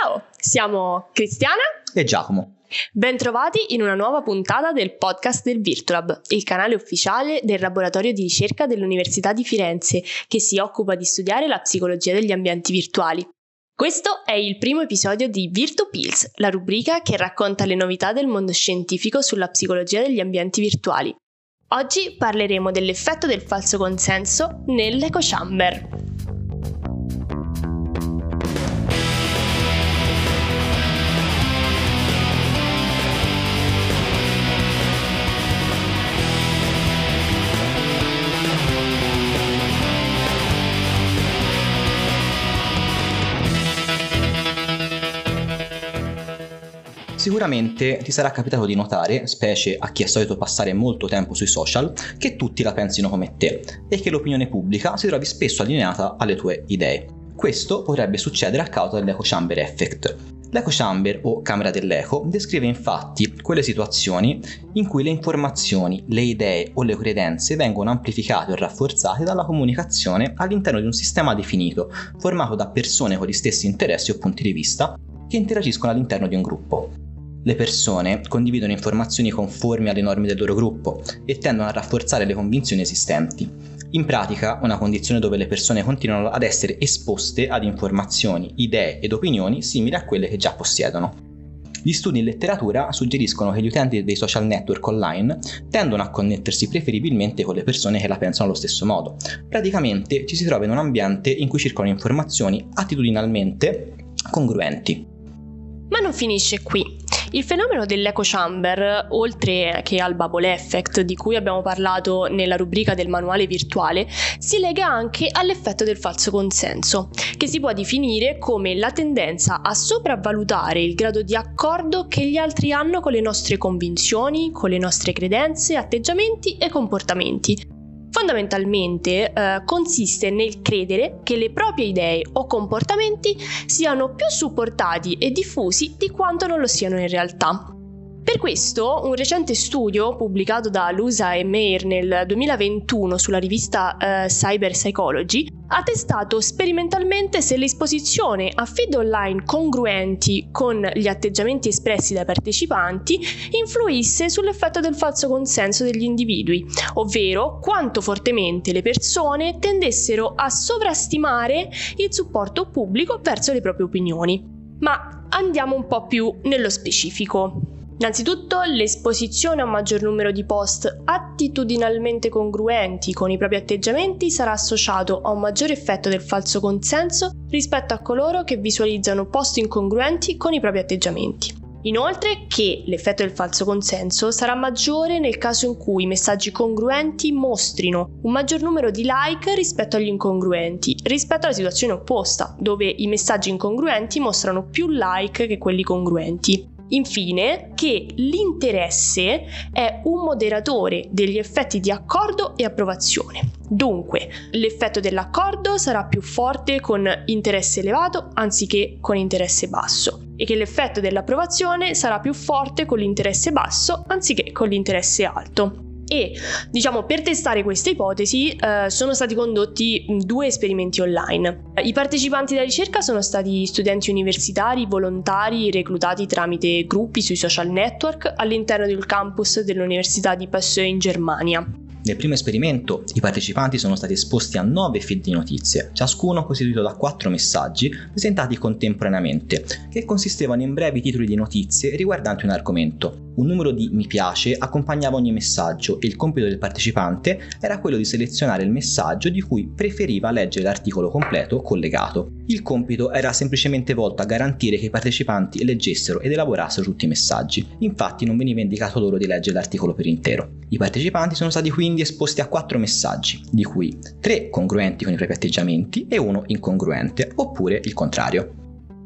Ciao, siamo Cristiana e Giacomo. Bentrovati in una nuova puntata del podcast del VirthuLab, il canale ufficiale del laboratorio di ricerca dell'Università di Firenze che si occupa di studiare la psicologia degli ambienti virtuali. Questo è il primo episodio di VirthuPills, la rubrica che racconta le novità del mondo scientifico sulla psicologia degli ambienti virtuali. Oggi parleremo dell'effetto del falso consenso nell'Echo Chamber. Sicuramente ti sarà capitato di notare, specie a chi è solito passare molto tempo sui social, che tutti la pensino come te e che l'opinione pubblica si trovi spesso allineata alle tue idee. Questo potrebbe succedere a causa dell'Echo Chamber Effect. L'Echo Chamber o camera dell'eco descrive infatti quelle situazioni in cui le informazioni, le idee o le credenze vengono amplificate o rafforzate dalla comunicazione all'interno di un sistema definito, formato da persone con gli stessi interessi o punti di vista che interagiscono all'interno di un gruppo. Le persone condividono informazioni conformi alle norme del loro gruppo e tendono a rafforzare le convinzioni esistenti. In pratica, una condizione dove le persone continuano ad essere esposte ad informazioni, idee ed opinioni simili a quelle che già possiedono. Gli studi in letteratura suggeriscono che gli utenti dei social network online tendono a connettersi preferibilmente con le persone che la pensano allo stesso modo. Praticamente ci si trova in un ambiente in cui circolano informazioni attitudinalmente congruenti. Ma non finisce qui. Il fenomeno dell'Echo Chamber, oltre che al bubble effect di cui abbiamo parlato nella rubrica del manuale virtuale, si lega anche all'effetto del falso consenso, che si può definire come la tendenza a sopravvalutare il grado di accordo che gli altri hanno con le nostre convinzioni, con le nostre credenze, atteggiamenti e comportamenti. Fondamentalmente consiste nel credere che le proprie idee o comportamenti siano più supportati e diffusi di quanto non lo siano in realtà. Per questo, un recente studio pubblicato da Luzsa e Mayer nel 2021 sulla rivista Cyberpsychology ha testato sperimentalmente se l'esposizione a feed online congruenti con gli atteggiamenti espressi dai partecipanti influisse sull'effetto del falso consenso degli individui, ovvero quanto fortemente le persone tendessero a sovrastimare il supporto pubblico verso le proprie opinioni. Ma andiamo un po' più nello specifico. Innanzitutto, l'esposizione a un maggior numero di post attitudinalmente congruenti con i propri atteggiamenti sarà associato a un maggiore effetto del falso consenso rispetto a coloro che visualizzano post incongruenti con i propri atteggiamenti. Inoltre, che l'effetto del falso consenso sarà maggiore nel caso in cui i messaggi congruenti mostrino un maggior numero di like rispetto agli incongruenti, rispetto alla situazione opposta, dove i messaggi incongruenti mostrano più like che quelli congruenti. Infine, che l'interesse è un moderatore degli effetti di accordo e approvazione. Dunque, l'effetto dell'accordo sarà più forte con interesse elevato anziché con interesse basso, e che l'effetto dell'approvazione sarà più forte con l'interesse basso anziché con l'interesse alto. E, per testare questa ipotesi sono stati condotti due esperimenti online. I partecipanti alla ricerca sono stati studenti universitari, volontari, reclutati tramite gruppi sui social network all'interno del campus dell'Università di Passau in Germania. Nel primo esperimento i partecipanti sono stati esposti a 9 feed di notizie, ciascuno costituito da 4 messaggi presentati contemporaneamente, che consistevano in brevi titoli di notizie riguardanti un argomento. Un numero di mi piace accompagnava ogni messaggio e il compito del partecipante era quello di selezionare il messaggio di cui preferiva leggere l'articolo completo collegato. Il compito era semplicemente volto a garantire che i partecipanti leggessero ed elaborassero tutti i messaggi, infatti non veniva indicato loro di leggere l'articolo per intero. I partecipanti sono stati quindi esposti a 4 messaggi, di cui 3 congruenti con i propri atteggiamenti e 1 incongruente, oppure il contrario.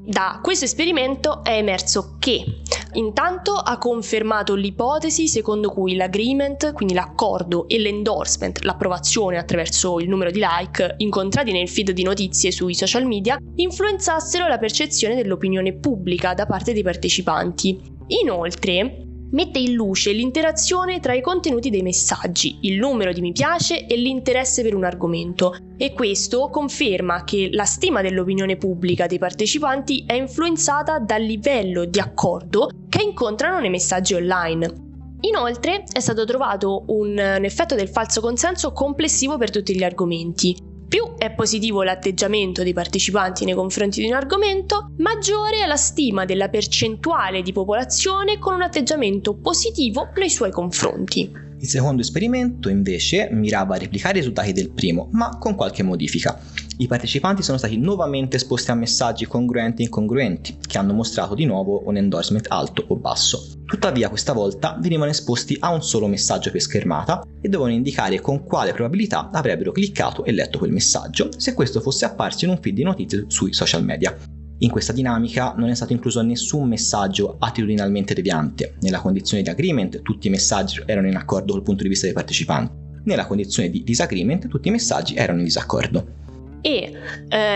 Da questo esperimento è emerso che intanto ha confermato l'ipotesi secondo cui l'agreement, quindi l'accordo, e l'endorsement, l'approvazione attraverso il numero di like incontrati nel feed di notizie sui social media, influenzassero la percezione dell'opinione pubblica da parte dei partecipanti. Inoltre, mette in luce l'interazione tra i contenuti dei messaggi, il numero di mi piace e l'interesse per un argomento, e questo conferma che la stima dell'opinione pubblica dei partecipanti è influenzata dal livello di accordo che incontrano nei messaggi online. Inoltre è stato trovato un effetto del falso consenso complessivo per tutti gli argomenti. Più è positivo l'atteggiamento dei partecipanti nei confronti di un argomento, maggiore è la stima della percentuale di popolazione con un atteggiamento positivo nei suoi confronti. Il secondo esperimento, invece, mirava a replicare i risultati del primo, ma con qualche modifica. I partecipanti sono stati nuovamente esposti a messaggi congruenti e incongruenti, che hanno mostrato di nuovo un endorsement alto o basso. Tuttavia questa volta venivano esposti a un solo messaggio per schermata e dovevano indicare con quale probabilità avrebbero cliccato e letto quel messaggio se questo fosse apparso in un feed di notizie sui social media. In questa dinamica non è stato incluso nessun messaggio attitudinalmente deviante. Nella condizione di agreement tutti i messaggi erano in accordo col punto di vista dei partecipanti. Nella condizione di disagreement tutti i messaggi erano in disaccordo. E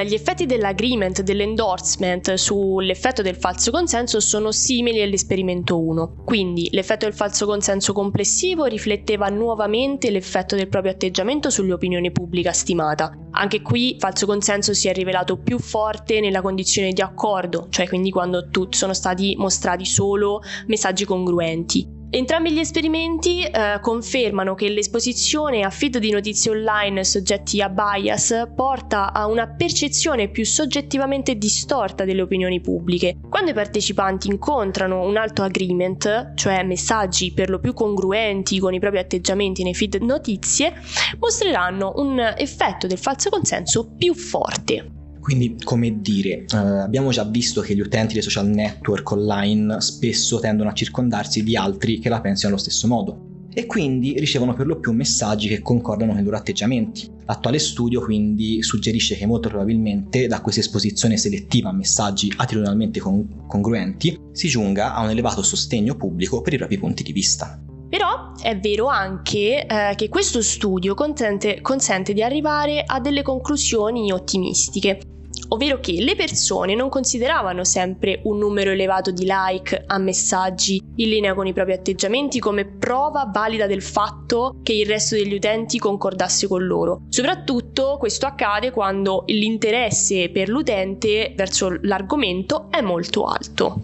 gli effetti dell'agreement, dell'endorsement sull'effetto del falso consenso sono simili all'esperimento 1. Quindi l'effetto del falso consenso complessivo rifletteva nuovamente l'effetto del proprio atteggiamento sull'opinione pubblica stimata. Anche qui il falso consenso si è rivelato più forte nella condizione di accordo, cioè quindi quando sono stati mostrati solo messaggi congruenti. Entrambi gli esperimenti confermano che l'esposizione a feed di notizie online soggetti a bias porta a una percezione più soggettivamente distorta delle opinioni pubbliche. Quando i partecipanti incontrano un alto agreement, cioè messaggi per lo più congruenti con i propri atteggiamenti nei feed notizie, mostreranno un effetto del falso consenso più forte. Quindi, come dire, abbiamo già visto che gli utenti dei social network online spesso tendono a circondarsi di altri che la pensano allo stesso modo e quindi ricevono per lo più messaggi che concordano con i loro atteggiamenti. L'attuale studio quindi suggerisce che molto probabilmente da questa esposizione selettiva a messaggi attitudinalmente congruenti si giunga a un elevato sostegno pubblico per i propri punti di vista. Però è vero anche che questo studio consente di arrivare a delle conclusioni ottimistiche, ovvero che le persone non consideravano sempre un numero elevato di like a messaggi in linea con i propri atteggiamenti come prova valida del fatto che il resto degli utenti concordasse con loro. Soprattutto questo accade quando l'interesse per l'utente verso l'argomento è molto alto.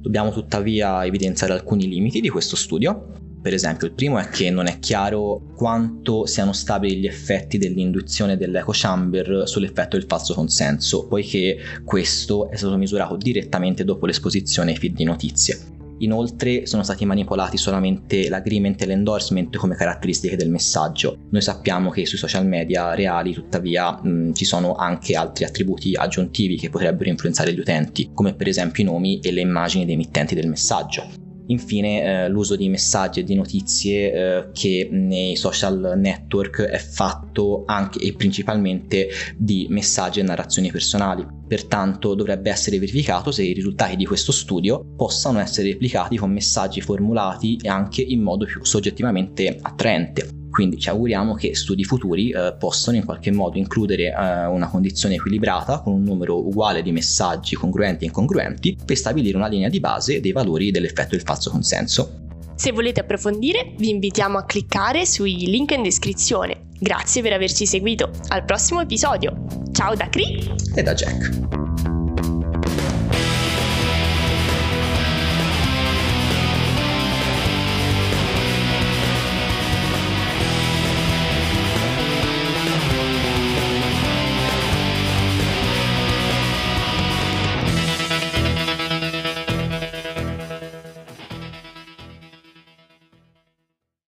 Dobbiamo tuttavia evidenziare alcuni limiti di questo studio. Per esempio, il primo è che non è chiaro quanto siano stabili gli effetti dell'induzione dell'echo chamber sull'effetto del falso consenso, poiché questo è stato misurato direttamente dopo l'esposizione ai feed di notizie. Inoltre sono stati manipolati solamente l'agreement e l'endorsement come caratteristiche del messaggio. Noi sappiamo che sui social media reali tuttavia ci sono anche altri attributi aggiuntivi che potrebbero influenzare gli utenti, come per esempio i nomi e le immagini dei emittenti del messaggio. Infine l'uso di messaggi e di notizie che nei social network è fatto anche e principalmente di messaggi e narrazioni personali, pertanto dovrebbe essere verificato se i risultati di questo studio possano essere replicati con messaggi formulati anche in modo più soggettivamente attraente. Quindi ci auguriamo che studi futuri possano in qualche modo includere una condizione equilibrata con un numero uguale di messaggi congruenti e incongruenti per stabilire una linea di base dei valori dell'effetto del falso consenso. Se volete approfondire, vi invitiamo a cliccare sui link in descrizione. Grazie per averci seguito. Al prossimo episodio. Ciao da Cri e da Jack.